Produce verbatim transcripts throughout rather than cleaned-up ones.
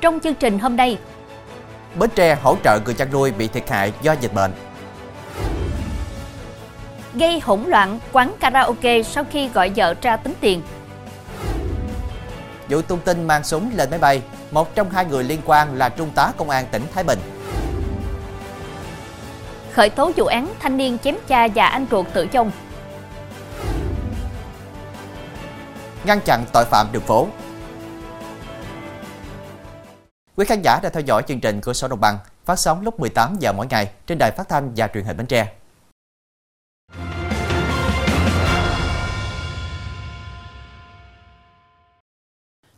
trong chương trình hôm nay. Bến Tre hỗ trợ người chăn nuôi bị thiệt hại do dịch bệnh. Gây hỗn loạn quán karaoke sau khi gọi vợ ra tính tiền. Vụ tung tin mang súng lên máy bay, một trong hai người liên quan là trung tá công an tỉnh Thái Bình. Khởi tố vụ án thanh niên chém cha và anh ruột tử vong. Ngăn chặn tội phạm đường phố. Quý khán giả đã theo dõi chương trình Cửa sổ Đồng bằng phát sóng lúc mười tám giờ mỗi ngày trên đài phát thanh và truyền hình Bến Tre.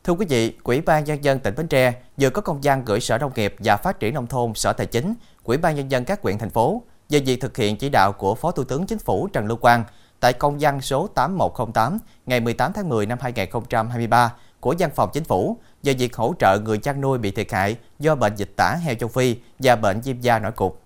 Thưa quý vị, Ủy ban Nhân dân tỉnh Bến Tre vừa có công văn gửi Sở Nông nghiệp và Phát triển Nông thôn, Sở Tài chính, Ủy ban Nhân dân các huyện thành phố về việc thực hiện chỉ đạo của Phó Thủ tướng Chính phủ Trần Lưu Quang tại công văn số tám một không tám ngày mười tám tháng mười năm hai nghìn không trăm hai mươi ba của Văn phòng Chính phủ về việc hỗ trợ người chăn nuôi bị thiệt hại do bệnh dịch tả heo châu Phi và bệnh viêm da nổi cục.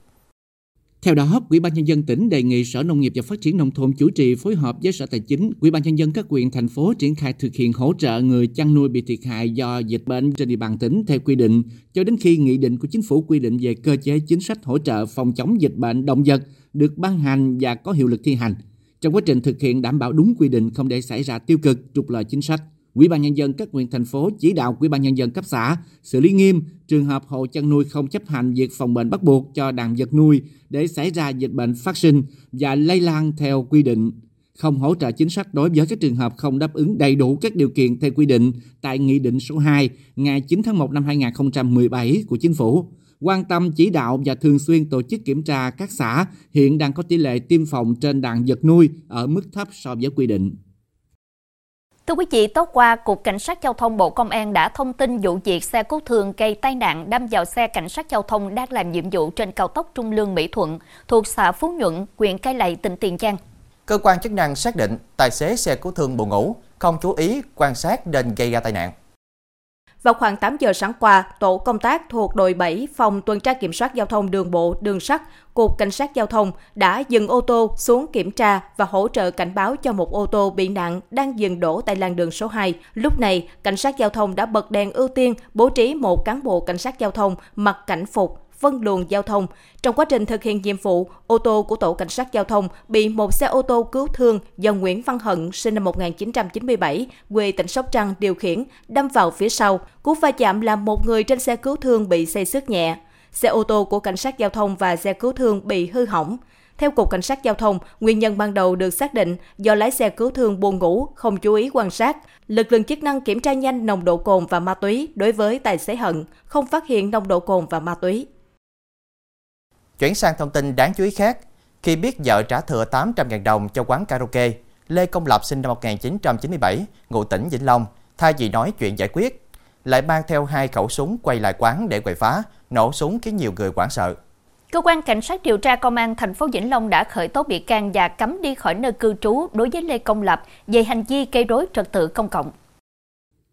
Theo đó, Ủy ban Nhân dân tỉnh đề nghị Sở Nông nghiệp và Phát triển Nông thôn chủ trì phối hợp với Sở Tài chính, Ủy ban Nhân dân các huyện thành phố triển khai thực hiện hỗ trợ người chăn nuôi bị thiệt hại do dịch bệnh trên địa bàn tỉnh theo quy định, cho đến khi nghị định của Chính phủ quy định về cơ chế chính sách hỗ trợ phòng chống dịch bệnh động vật được ban hành và có hiệu lực thi hành. Trong quá trình thực hiện đảm bảo đúng quy định, không để xảy ra tiêu cực, trục lợi chính sách. Ủy ban Nhân dân các huyện thành phố chỉ đạo Ủy ban Nhân dân cấp xã xử lý nghiêm trường hợp hộ chăn nuôi không chấp hành việc phòng bệnh bắt buộc cho đàn vật nuôi để xảy ra dịch bệnh phát sinh và lây lan theo quy định, không hỗ trợ chính sách đối với các trường hợp không đáp ứng đầy đủ các điều kiện theo quy định tại Nghị định số hai ngày chín tháng một năm hai nghìn không trăm mười bảy của Chính phủ. Quan tâm chỉ đạo và thường xuyên tổ chức kiểm tra các xã hiện đang có tỷ lệ tiêm phòng trên đàn vật nuôi ở mức thấp so với quy định. Thưa quý vị, tối qua, Cục Cảnh sát Giao thông Bộ Công an đã thông tin vụ việc xe cứu thương gây tai nạn đâm vào xe cảnh sát giao thông đang làm nhiệm vụ trên cao tốc Trung Lương - Mỹ Thuận thuộc xã Phú Nhuận, huyện Cai Lậy, tỉnh Tiền Giang. Cơ quan chức năng xác định tài xế xe cứu thương buồn ngủ, không chú ý quan sát nên gây ra tai nạn. Vào khoảng tám giờ sáng qua, tổ công tác thuộc đội bảy Phòng Tuần tra Kiểm soát Giao thông Đường bộ, Đường sắt, Cục Cảnh sát Giao thông đã dừng ô tô xuống kiểm tra và hỗ trợ cảnh báo cho một ô tô bị nạn đang dừng đổ tại làn đường số hai. Lúc này, Cảnh sát Giao thông đã bật đèn ưu tiên, bố trí một cán bộ Cảnh sát Giao thông mặc cảnh phục, phân luồng giao thông. Trong quá trình thực hiện nhiệm vụ, ô tô của tổ cảnh sát giao thông bị một xe ô tô cứu thương do Nguyễn Văn Hận sinh năm một nghìn chín trăm chín mươi bảy, quê tỉnh Sóc Trăng điều khiển, đâm vào phía sau. Cú va chạm làm một người trên xe cứu thương bị xây xước nhẹ. Xe ô tô của cảnh sát giao thông và xe cứu thương bị hư hỏng. Theo Cục Cảnh sát Giao thông, nguyên nhân ban đầu được xác định do lái xe cứu thương buồn ngủ, không chú ý quan sát. Lực lượng chức năng kiểm tra nhanh nồng độ cồn và ma túy đối với tài xế Hận, không phát hiện nồng độ cồn và ma túy. Chuyển sang thông tin đáng chú ý khác, khi biết vợ trả thừa tám trăm nghìn đồng cho quán karaoke, Lê Công Lập sinh năm một nghìn chín trăm chín mươi bảy, ngụ tỉnh Vĩnh Long, thay vì nói chuyện giải quyết, lại mang theo hai khẩu súng quay lại quán để quậy phá, nổ súng khiến nhiều người hoảng sợ. Cơ quan Cảnh sát điều tra Công an thành phố Vĩnh Long đã khởi tố bị can và cấm đi khỏi nơi cư trú đối với Lê Công Lập về hành vi gây rối trật tự công cộng.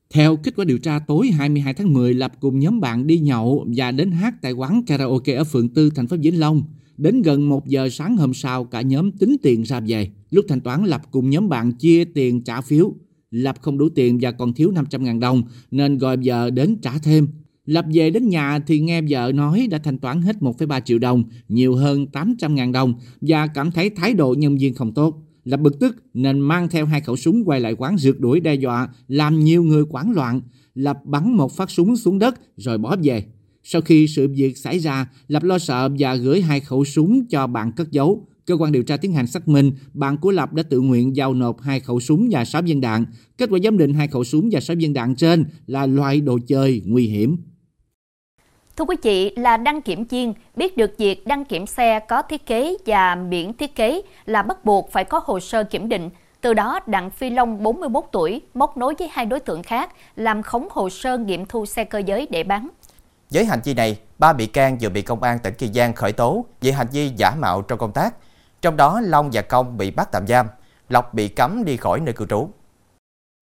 Theo kết quả điều tra, tối hai mươi hai tháng mười, Lập cùng nhóm bạn đi nhậu và đến hát tại quán karaoke ở phường Tư, thành phố Vĩnh Long. Đến gần một giờ sáng hôm sau, cả nhóm tính tiền ra về. Lúc thanh toán, Lập cùng nhóm bạn chia tiền trả phiếu. Lập không đủ tiền và còn thiếu năm trăm nghìn đồng nên gọi vợ đến trả thêm. Lập về đến nhà thì nghe vợ nói đã thanh toán hết một phẩy ba triệu đồng, nhiều hơn tám trăm nghìn đồng và cảm thấy thái độ nhân viên không tốt. Lập bực tức nên mang theo hai khẩu súng quay lại quán rượt đuổi đe dọa, làm nhiều người hoảng loạn. Lập bắn một phát súng xuống đất rồi bỏ về. Sau khi sự việc xảy ra, Lập lo sợ và gửi hai khẩu súng cho bạn cất giấu. Cơ quan điều tra tiến hành xác minh, bạn của Lập đã tự nguyện giao nộp hai khẩu súng và sáu viên đạn. Kết quả giám định hai khẩu súng và sáu viên đạn trên là loại đồ chơi nguy hiểm. Thưa quý vị, là đăng kiểm viên, biết được việc đăng kiểm xe có thiết kế và miễn thiết kế là bắt buộc phải có hồ sơ kiểm định. Từ đó, Đặng Phi Long, bốn mươi mốt tuổi, móc nối với hai đối tượng khác, làm khống hồ sơ nghiệm thu xe cơ giới để bán. Với hành vi này, ba bị can vừa bị Công an tỉnh Kiên Giang khởi tố vì hành vi giả mạo trong công tác. Trong đó, Long và Công bị bắt tạm giam, Lộc bị cấm đi khỏi nơi cư trú.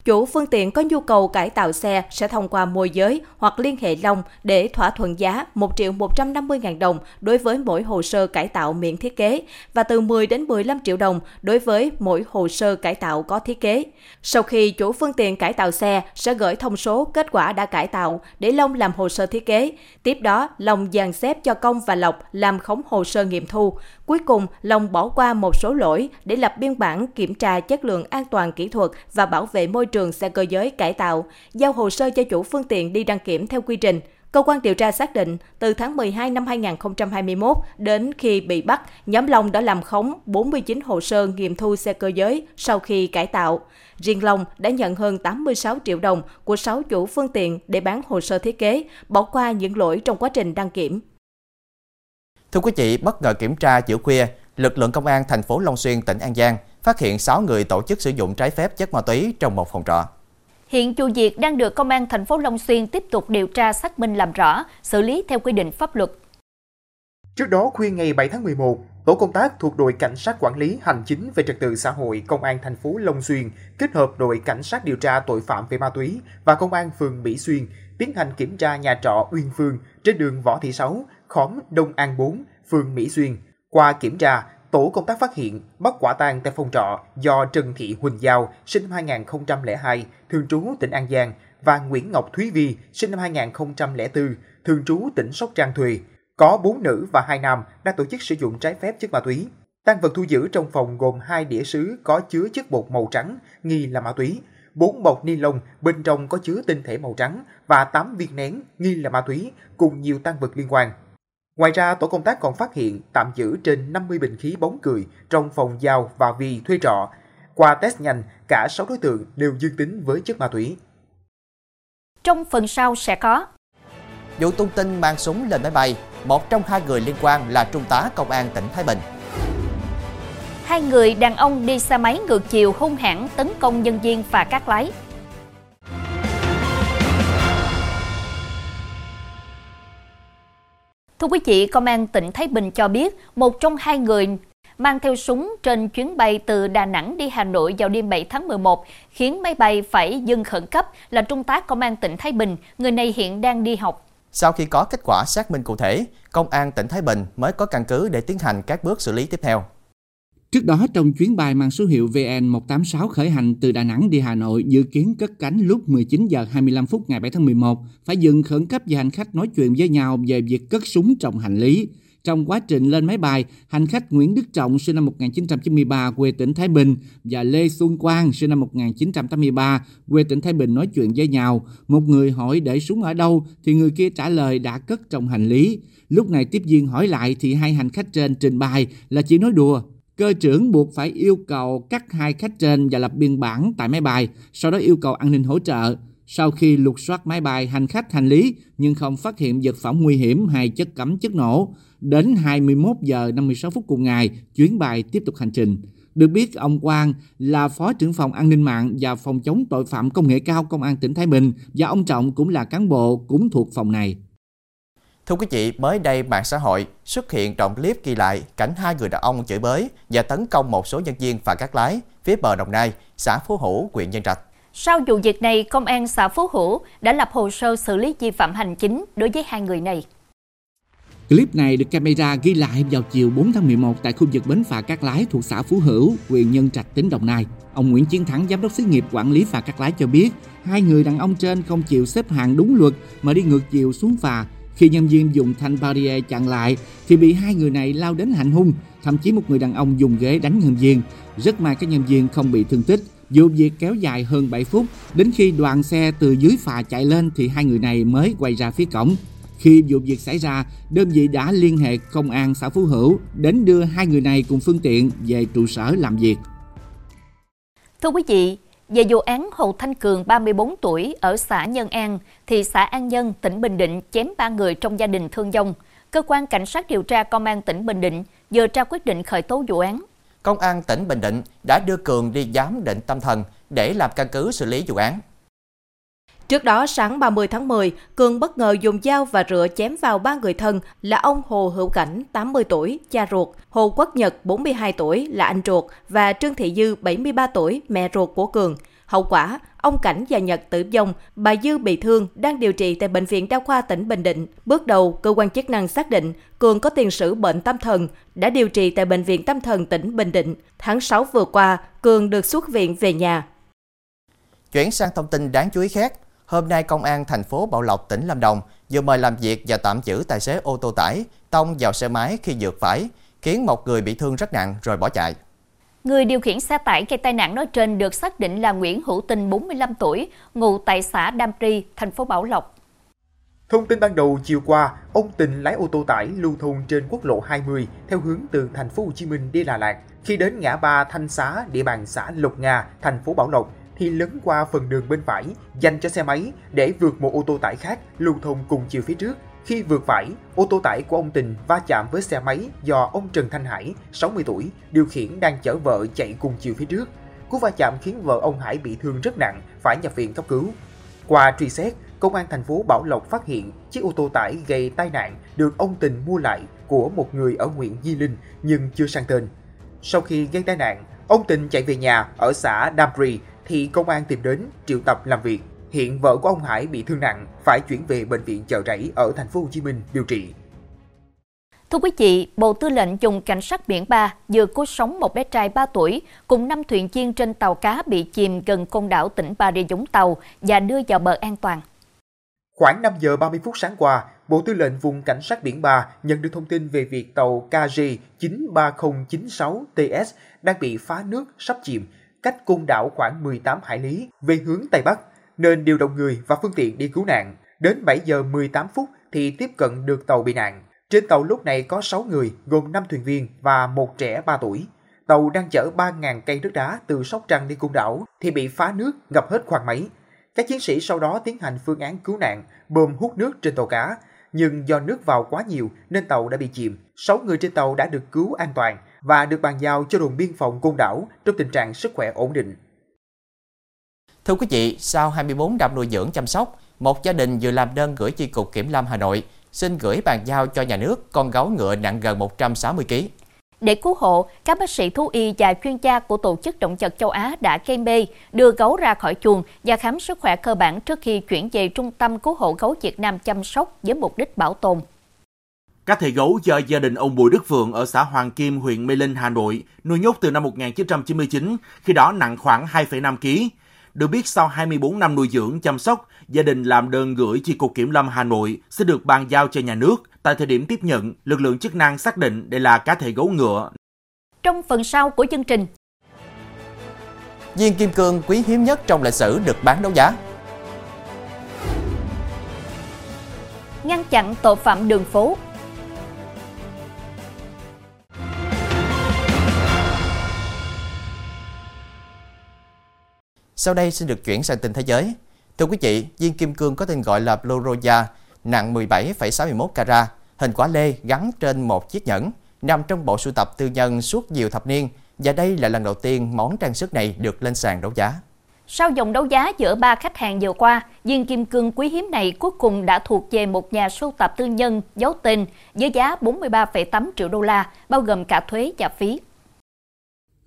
Chủ phương tiện có nhu cầu cải tạo xe sẽ thông qua môi giới hoặc liên hệ Long để thỏa thuận giá một triệu một trăm năm mươi nghìn đồng đối với mỗi hồ sơ cải tạo miễn thiết kế và từ mười đến mười lăm triệu đồng đối với mỗi hồ sơ cải tạo có thiết kế. Sau khi chủ phương tiện cải tạo xe sẽ gửi thông số kết quả đã cải tạo để Long làm hồ sơ thiết kế. Tiếp đó, Long dàn xếp cho Công và Lộc làm khống hồ sơ nghiệm thu. Cuối cùng, Long bỏ qua một số lỗi để lập biên bản kiểm tra chất lượng an toàn kỹ thuật và bảo vệ môi trường xe cơ giới cải tạo, giao hồ sơ cho chủ phương tiện đi đăng kiểm theo quy trình. Cơ quan điều tra xác định, từ tháng mười hai năm hai nghìn không trăm hai mươi mốt đến khi bị bắt, nhóm Long đã làm khống bốn mươi chín hồ sơ nghiệm thu xe cơ giới sau khi cải tạo. Riêng Long đã nhận hơn tám mươi sáu triệu đồng của sáu chủ phương tiện để bán hồ sơ thiết kế, bỏ qua những lỗi trong quá trình đăng kiểm. Thưa quý vị, bất ngờ kiểm tra giữa khuya, lực lượng công an thành phố Long Xuyên, tỉnh An Giang phát hiện sáu người tổ chức sử dụng trái phép chất ma túy trong một phòng trọ. Hiện vụ việc đang được công an thành phố Long Xuyên tiếp tục điều tra xác minh làm rõ, xử lý theo quy định pháp luật. Trước đó khuya ngày bảy tháng mười một, tổ công tác thuộc đội cảnh sát quản lý hành chính về trật tự xã hội công an thành phố Long Xuyên kết hợp đội cảnh sát điều tra tội phạm về ma túy và công an phường Mỹ Xuyên tiến hành kiểm tra nhà trọ Uyên Phương trên đường Võ Thị Sáu, khóm Đông An bốn, phường Mỹ Xuyên. Qua kiểm tra, tổ công tác phát hiện bắt quả tang tại phòng trọ do Trần Thị Huỳnh Giao, sinh năm hai nghìn không trăm lẻ hai, thường trú tỉnh An Giang, và Nguyễn Ngọc Thúy Vi, sinh năm hai nghìn không trăm lẻ bốn, thường trú tỉnh Sóc Trăng thuê. Có bốn nữ và hai nam đang tổ chức sử dụng trái phép chất ma túy. Tang vật thu giữ trong phòng gồm hai đĩa sứ có chứa chất bột màu trắng, nghi là ma túy, bốn bọc ni lông bên trong có chứa tinh thể màu trắng và tám viên nén nghi là ma túy cùng nhiều tang vật liên quan. Ngoài ra, tổ công tác còn phát hiện tạm giữ trên năm mươi bình khí bóng cười trong phòng Giao và Vi thuê trọ. Qua test nhanh, cả sáu đối tượng đều dương tính với chất ma túy. Trong phần sau sẽ có vụ tung tin mang súng lên máy bay, một trong hai người liên quan là trung tá công an tỉnh Thái Bình. Hai người đàn ông đi xe máy ngược chiều hung hãn tấn công nhân viên và các lái. Thưa quý vị, công an tỉnh Thái Bình cho biết một trong hai người mang theo súng trên chuyến bay từ Đà Nẵng đi Hà Nội vào đêm bảy tháng mười một khiến máy bay phải dừng khẩn cấp là trung tá công an tỉnh Thái Bình, người này hiện đang đi học. Sau khi có kết quả xác minh cụ thể, công an tỉnh Thái Bình mới có căn cứ để tiến hành các bước xử lý tiếp theo. Trước đó, trong chuyến bay mang số hiệu V N một tám sáu khởi hành từ Đà Nẵng đi Hà Nội dự kiến cất cánh lúc mười chín giờ hai mươi lăm phút ngày bảy tháng mười một, phải dừng khẩn cấp và hành khách nói chuyện với nhau về việc cất súng trong hành lý. Trong quá trình lên máy bay, hành khách Nguyễn Đức Trọng sinh năm một nghìn chín trăm chín mươi ba quê tỉnh Thái Bình và Lê Xuân Quang sinh năm một nghìn chín trăm tám mươi ba quê tỉnh Thái Bình nói chuyện với nhau. Một người hỏi để súng ở đâu thì người kia trả lời đã cất trong hành lý. Lúc này tiếp viên hỏi lại thì hai hành khách trên trình bày là chỉ nói đùa. Cơ trưởng buộc phải yêu cầu cắt hai khách trên và lập biên bản tại máy bay, sau đó yêu cầu an ninh hỗ trợ. Sau khi lục soát máy bay, hành khách hành lý nhưng không phát hiện vật phẩm nguy hiểm hay chất cấm chất nổ. Đến hai mươi mốt giờ năm mươi sáu phút cùng ngày, chuyến bay tiếp tục hành trình. Được biết, ông Quang là Phó trưởng phòng an ninh mạng và phòng chống tội phạm công nghệ cao Công an tỉnh Thái Bình và ông Trọng cũng là cán bộ cũng thuộc phòng này. Thưa quý vị, mới đây mạng xã hội xuất hiện đoạn clip ghi lại cảnh hai người đàn ông chửi bới và tấn công một số nhân viên phà cát lái phía bờ Đồng Nai, xã Phú Hữu, huyện Nhân Trạch. Sau vụ việc này, công an xã Phú Hữu đã lập hồ sơ xử lý vi phạm hành chính đối với hai người này. Clip này được camera ghi lại vào chiều bốn tháng mười một tại khu vực bến phà cát lái thuộc xã Phú Hữu, huyện Nhân Trạch, tỉnh Đồng Nai. Ông Nguyễn Chiến Thắng, giám đốc xí nghiệp quản lý phà cát lái cho biết, hai người đàn ông trên không chịu xếp hàng đúng luật mà đi ngược chiều xuống phà. Khi nhân viên dùng thanh barrier chặn lại thì bị hai người này lao đến hành hung, thậm chí một người đàn ông dùng ghế đánh nhân viên. Rất may các nhân viên không bị thương tích. Vụ việc kéo dài hơn bảy phút, đến khi đoàn xe từ dưới phà chạy lên thì hai người này mới quay ra phía cổng. Khi vụ việc xảy ra, đơn vị đã liên hệ công an xã Phú Hữu đến đưa hai người này cùng phương tiện về trụ sở làm việc. Thưa quý vị, về vụ án Hồ Thanh Cường ba mươi bốn tuổi ở xã Nhân An, thị xã An Nhân, tỉnh Bình Định chém ba người trong gia đình thương vong, cơ quan cảnh sát điều tra công an tỉnh Bình Định vừa ra quyết định khởi tố vụ án. Công an tỉnh Bình Định đã đưa Cường đi giám định tâm thần để làm căn cứ xử lý vụ án. Trước đó, sáng ba mươi tháng mười, Cường bất ngờ dùng dao và rựa chém vào ba người thân là ông Hồ Hữu Cảnh, tám mươi tuổi, cha ruột, Hồ Quốc Nhật, bốn mươi hai tuổi, là anh ruột, và Trương Thị Dư, bảy mươi ba tuổi, mẹ ruột của Cường. Hậu quả, Ông Cảnh và Nhật tử vong, bà Dư bị thương, đang điều trị tại Bệnh viện Đa khoa tỉnh Bình Định. Bước đầu, cơ quan chức năng xác định Cường có tiền sử bệnh tâm thần, đã điều trị tại Bệnh viện Tâm thần tỉnh Bình Định. tháng sáu vừa qua, Cường được xuất viện về nhà. Chuyển sang thông tin đáng chú ý khác. Hôm nay, Công an thành phố Bảo Lộc, tỉnh Lâm Đồng vừa mời làm việc và tạm giữ tài xế ô tô tải tông vào xe máy khi vượt phải, khiến một người bị thương rất nặng rồi bỏ chạy. Người điều khiển xe tải gây tai nạn nói trên được xác định là Nguyễn Hữu Tình, bốn mươi lăm tuổi, ngụ tại xã Đam Ri, thành phố Bảo Lộc. Thông tin ban đầu chiều qua, ông Tình lái ô tô tải lưu thông trên quốc lộ hai mươi theo hướng từ thành phố Hồ Chí Minh đi Đà Lạt. Khi đến ngã ba Thanh Xá, địa bàn xã Lộc Nga, thành phố Bảo Lộc, thì lấn qua phần đường bên phải dành cho xe máy để vượt một ô tô tải khác lưu thông cùng chiều phía trước. Khi vượt phải, ô tô tải của ông Tình va chạm với xe máy do ông Trần Thanh Hải, sáu mươi tuổi, điều khiển đang chở vợ chạy cùng chiều phía trước. Cú va chạm khiến vợ ông Hải bị thương rất nặng, phải nhập viện cấp cứu. Qua truy xét, Công an thành phố Bảo Lộc phát hiện chiếc ô tô tải gây tai nạn được ông Tình mua lại của một người ở huyện Di Linh nhưng chưa sang tên. Sau khi gây tai nạn, ông Tình chạy về nhà ở xã Đam Ri thì công an tìm đến triệu tập làm việc. Hiện vợ của ông Hải bị thương nặng, phải chuyển về bệnh viện Chợ Rẫy ở thành phố Hồ Chí Minh điều trị. Thưa quý vị, Bộ Tư lệnh Vùng Cảnh sát biển ba vừa cứu sống một bé trai ba tuổi cùng năm thuyền viên trên tàu cá bị chìm gần Côn Đảo, tỉnh Bà Rịa Vũng Tàu và đưa vào bờ an toàn. Khoảng năm giờ ba mươi phút sáng qua, Bộ Tư lệnh Vùng Cảnh sát biển ba nhận được thông tin về việc tàu K G chín ba không chín sáu tê ét đang bị phá nước sắp chìm cách Côn Đảo khoảng mười tám hải lý về hướng Tây Bắc, nên điều động người và phương tiện đi cứu nạn. Đến bảy giờ mười tám phút thì tiếp cận được tàu bị nạn. Trên tàu lúc này có sáu người, gồm năm thuyền viên và một trẻ ba tuổi. Tàu đang chở ba nghìn cây đất đá từ Sóc Trăng đi Côn Đảo thì bị phá nước ngập hết khoang máy. Các chiến sĩ sau đó tiến hành phương án cứu nạn, bơm hút nước trên tàu cá. Nhưng do nước vào quá nhiều nên tàu đã bị chìm. sáu người trên tàu đã được cứu an toàn và được bàn giao cho đồn biên phòng Côn Đảo trong tình trạng sức khỏe ổn định. Thưa quý vị, sau hai mươi bốn năm nuôi dưỡng chăm sóc, một gia đình vừa làm đơn gửi Chi cục Kiểm lâm Hà Nội xin gửi bàn giao cho nhà nước con gấu ngựa nặng gần một trăm sáu mươi ki lô gam. Để cứu hộ, các bác sĩ thú y và chuyên gia của Tổ chức Động vật Châu Á đã gây mê, đưa gấu ra khỏi chuồng và khám sức khỏe cơ bản trước khi chuyển về Trung tâm Cứu hộ Gấu Việt Nam chăm sóc với mục đích bảo tồn. Các thầy gấu do gia đình ông Bùi Đức Phượng ở xã Hoàng Kim, huyện Mê Linh, Hà Nội nuôi nhốt từ năm một nghìn chín trăm chín mươi chín, khi đó nặng khoảng hai phẩy năm ki lô gam. Được biết, sau hai mươi bốn năm nuôi dưỡng, chăm sóc, gia đình làm đơn gửi Chi cục Kiểm lâm Hà Nội sẽ được bàn giao cho nhà nước. Tại thời điểm tiếp nhận, lực lượng chức năng xác định đây là cá thể gấu ngựa. Trong phần sau của chương trình, viên kim cương quý hiếm nhất trong lịch sử được bán đấu giá. Ngăn chặn tội phạm đường phố. Sau đây xin được chuyển sang tin thế giới. Thưa quý vị, viên kim cương có tên gọi là Blue Rosa, nặng mười bảy phẩy sáu mươi mốt carat, hình quả lê gắn trên một chiếc nhẫn, nằm trong bộ sưu tập tư nhân suốt nhiều thập niên, và đây là lần đầu tiên món trang sức này được lên sàn đấu giá. Sau vòng đấu giá giữa ba khách hàng vừa qua, viên kim cương quý hiếm này cuối cùng đã thuộc về một nhà sưu tập tư nhân giấu tên với giá bốn mươi ba phẩy tám triệu đô la, bao gồm cả thuế và phí.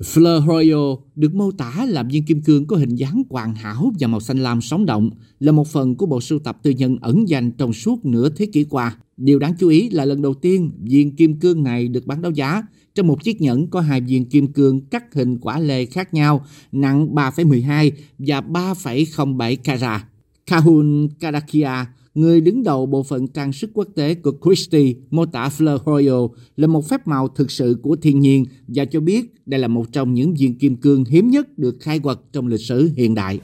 Fleur Royal được mô tả là viên kim cương có hình dáng hoàn hảo và màu xanh lam sống động, là một phần của bộ sưu tập tư nhân ẩn danh trong suốt nửa thế kỷ qua. Điều đáng chú ý là lần đầu tiên viên kim cương này được bán đấu giá trong một chiếc nhẫn có hai viên kim cương cắt hình quả lê khác nhau, nặng ba phẩy mười hai và ba phẩy không bảy carat. Kahun Kadakia, người đứng đầu bộ phận trang sức quốc tế của Christie, mô tả Fleur Royal là một phép màu thực sự của thiên nhiên và cho biết đây là một trong những viên kim cương hiếm nhất được khai quật trong lịch sử hiện đại.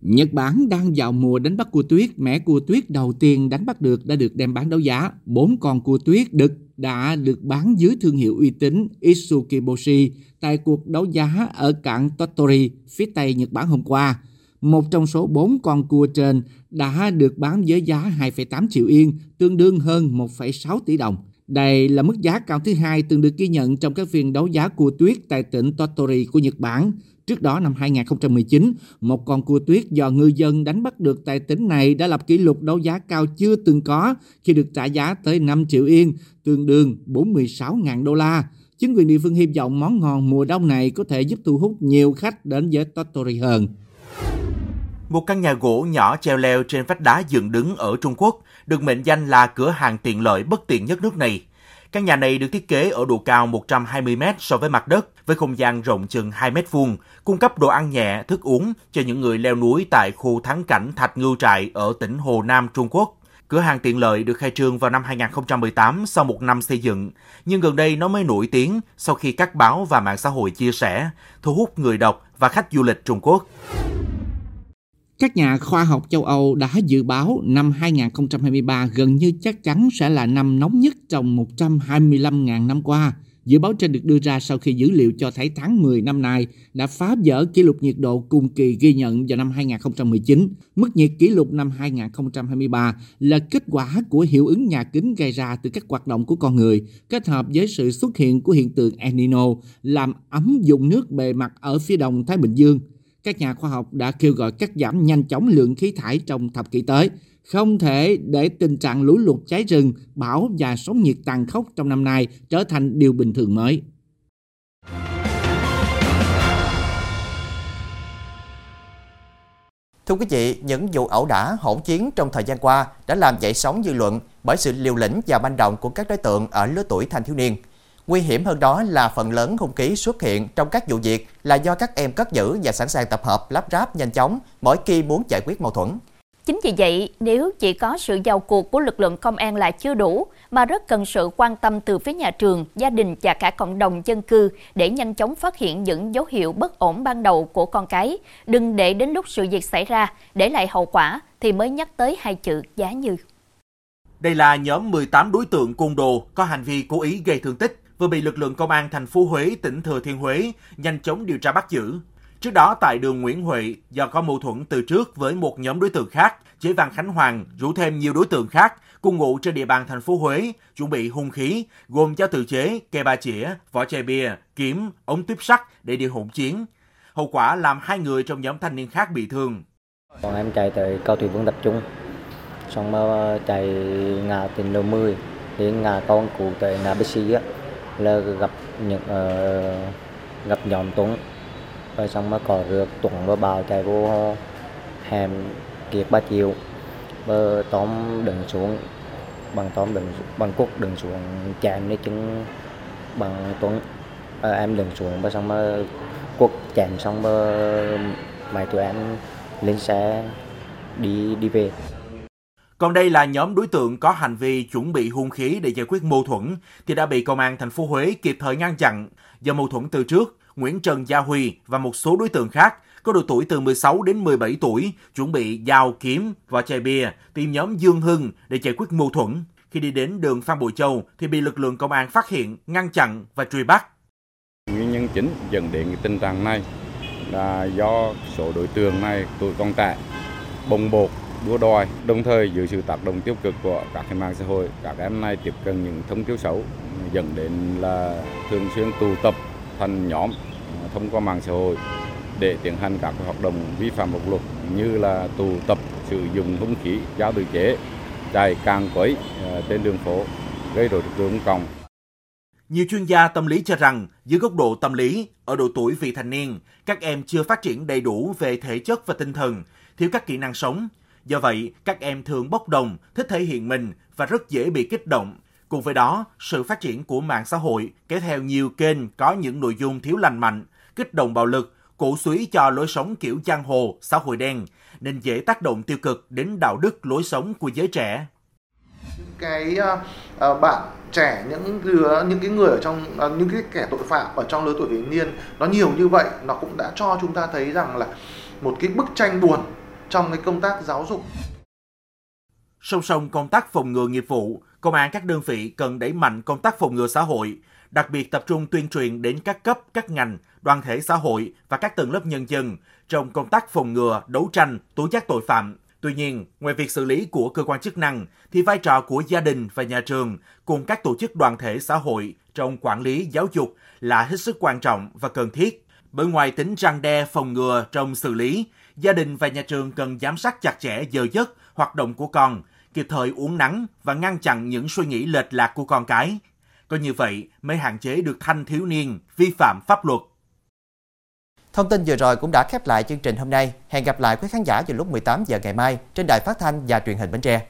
Nhật Bản đang vào mùa đánh bắt cua tuyết. Mẻ cua tuyết đầu tiên đánh bắt được đã được đem bán đấu giá. Bốn con cua tuyết đực đã được bán dưới thương hiệu uy tín Isukiboshi tại cuộc đấu giá ở cảng Tottori, phía tây Nhật Bản hôm qua. Một trong số bốn con cua trên đã được bán với giá hai phẩy tám triệu yên, tương đương hơn một phẩy sáu tỷ đồng. Đây là mức giá cao thứ hai từng được ghi nhận trong các phiên đấu giá cua tuyết tại tỉnh Tottori của Nhật Bản. Trước đó năm hai nghìn không trăm mười chín, một con cua tuyết do ngư dân đánh bắt được tại tỉnh này đã lập kỷ lục đấu giá cao chưa từng có khi được trả giá tới năm triệu yên, tương đương bốn mươi sáu nghìn đô la. Chính quyền địa phương hy vọng món ngon mùa đông này có thể giúp thu hút nhiều khách đến với Tottori hơn. Một căn nhà gỗ nhỏ treo leo trên vách đá dựng đứng ở Trung Quốc, được mệnh danh là cửa hàng tiện lợi bất tiện nhất nước này. Căn nhà này được thiết kế ở độ cao một trăm hai mươi mét so với mặt đất, với không gian rộng chừng hai mét vuông, cung cấp đồ ăn nhẹ, thức uống cho những người leo núi tại khu thắng cảnh Thạch Ngưu Trại ở tỉnh Hồ Nam, Trung Quốc. Cửa hàng tiện lợi được khai trương vào năm hai nghìn không trăm mười tám sau một năm xây dựng, nhưng gần đây nó mới nổi tiếng sau khi các báo và mạng xã hội chia sẻ, thu hút người đọc và khách du lịch Trung Quốc. Các nhà khoa học châu Âu đã dự báo năm hai nghìn không trăm hai mươi ba gần như chắc chắn sẽ là năm nóng nhất trong một trăm hai mươi lăm nghìn năm qua. Dự báo trên được đưa ra sau khi dữ liệu cho thấy tháng mười năm nay đã phá vỡ kỷ lục nhiệt độ cùng kỳ ghi nhận vào năm hai nghìn không trăm mười chín. Mức nhiệt kỷ lục năm hai nghìn không trăm hai mươi ba là kết quả của hiệu ứng nhà kính gây ra từ các hoạt động của con người, kết hợp với sự xuất hiện của hiện tượng El Nino làm ấm vùng nước bề mặt ở phía đông Thái Bình Dương. Các nhà khoa học đã kêu gọi cắt giảm nhanh chóng lượng khí thải trong thập kỷ tới. Không thể để tình trạng lũ lụt, cháy rừng, bão và sóng nhiệt tàn khốc trong năm nay trở thành điều bình thường mới. Thưa quý vị, những vụ ẩu đả hỗn chiến trong thời gian qua đã làm dậy sóng dư luận bởi sự liều lĩnh và manh động của các đối tượng ở lứa tuổi thanh thiếu niên. Nguy hiểm hơn đó là phần lớn hung khí xuất hiện trong các vụ việc là do các em cất giữ và sẵn sàng tập hợp lắp ráp nhanh chóng mỗi khi muốn giải quyết mâu thuẫn. Chính vì vậy, nếu chỉ có sự vào cuộc của lực lượng công an là chưa đủ, mà rất cần sự quan tâm từ phía nhà trường, gia đình và cả cộng đồng dân cư để nhanh chóng phát hiện những dấu hiệu bất ổn ban đầu của con cái. Đừng để đến lúc sự việc xảy ra, để lại hậu quả thì mới nhắc tới hai chữ giá như. Đây là nhóm mười tám đối tượng côn đồ có hành vi cố ý gây thương tích, vừa bị lực lượng công an thành phố Huế, tỉnh Thừa Thiên Huế nhanh chóng điều tra bắt giữ. Trước đó tại đường Nguyễn Huệ, do có mâu thuẫn từ trước với một nhóm đối tượng khác, Chế Văn Khánh Hoàng rủ thêm nhiều đối tượng khác cùng ngụ trên địa bàn thành phố Huế, chuẩn bị hung khí gồm dao tự chế, cây ba chĩa, vỏ chai bia, kiếm, ống tuyếp sắt để đi hỗn chiến. Hậu quả làm hai người trong nhóm thanh niên khác bị thương. Còn em chạy tới cầu Thủy Vương tập trung, xong mà chạy ngã tỉnh lộ mười đến ngã con cụ tại ngã Bixi á, là gặp những uh, gặp nhóm Tuấn. Rồi xong mà có rượt Tuấn và Bảo chạy vô hẻm Kiệt Ba Chiều, và tóm đừng xuống bằng tóm đừng bằng cốt đừng xuống chạm lấy chân bằng Tuấn. À, em đừng xuống và xong mà cốt chạm, xong mà mày tụi em lên xe đi đi về. Còn đây là nhóm đối tượng có hành vi chuẩn bị hung khí để giải quyết mâu thuẫn thì đã bị công an thành phố Huế kịp thời ngăn chặn. Do mâu thuẫn từ trước, Nguyễn Trần Gia Huy và một số đối tượng khác có độ tuổi từ mười sáu đến mười bảy tuổi chuẩn bị dao, kiếm, vỏ chai bia tìm nhóm Dương Hưng để giải quyết mâu thuẫn. Khi đi đến đường Phan Bội Châu thì bị lực lượng công an phát hiện, ngăn chặn và truy bắt. Nguyên nhân chính dẫn đến tình trạng này là do số đối tượng này tuổi còn trẻ, bồng bột, đua đòi, đồng thời dưới sự tác động tiêu cực của các cái mạng xã hội, các em này tiếp cận những thông tin xấu, dẫn đến là thường xuyên tụ tập thành nhóm thông qua mạng xã hội để tiến hành các hoạt động vi phạm pháp luật như là tụ tập, sử dụng hung khí, dao tự chế, chạy càng quấy trên đường phố, gây rối trật tự công cộng. Nhiều chuyên gia tâm lý cho rằng, dưới góc độ tâm lý, ở độ tuổi vị thành niên, các em chưa phát triển đầy đủ về thể chất và tinh thần, thiếu các kỹ năng sống. Do vậy, các em thường bốc đồng, thích thể hiện mình và rất dễ bị kích động. Cùng với đó, sự phát triển của mạng xã hội kéo theo nhiều kênh có những nội dung thiếu lành mạnh, kích động bạo lực, cổ suý cho lối sống kiểu giang hồ, xã hội đen, nên dễ tác động tiêu cực đến đạo đức, lối sống của giới trẻ. Cái uh, bạn trẻ, những đứa, những cái người ở trong uh, những cái kẻ tội phạm ở trong lứa tuổi thanh niên nó nhiều như vậy, nó cũng đã cho chúng ta thấy rằng là một cái bức tranh buồn trong cái công tác giáo dục. Song song công tác phòng ngừa nghiệp vụ, công an các đơn vị cần đẩy mạnh công tác phòng ngừa xã hội, đặc biệt tập trung tuyên truyền đến các cấp, các ngành, đoàn thể xã hội và các tầng lớp nhân dân trong công tác phòng ngừa, đấu tranh, tố giác tội phạm. Tuy nhiên, ngoài việc xử lý của cơ quan chức năng, thì vai trò của gia đình và nhà trường cùng các tổ chức đoàn thể xã hội trong quản lý giáo dục là hết sức quan trọng và cần thiết. Bởi ngoài tính răn đe phòng ngừa trong xử lý, gia đình và nhà trường cần giám sát chặt chẽ giờ giấc, hoạt động của con, kịp thời uốn nắn và ngăn chặn những suy nghĩ lệch lạc của con cái. Có như vậy mới hạn chế được thanh thiếu niên vi phạm pháp luật. Thông tin vừa rồi cũng đã khép lại chương trình hôm nay. Hẹn gặp lại quý khán giả vào lúc mười tám giờ ngày mai trên Đài Phát thanh và Truyền hình Bến Tre.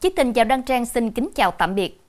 Chí Tình và Đăng Trang xin kính chào tạm biệt.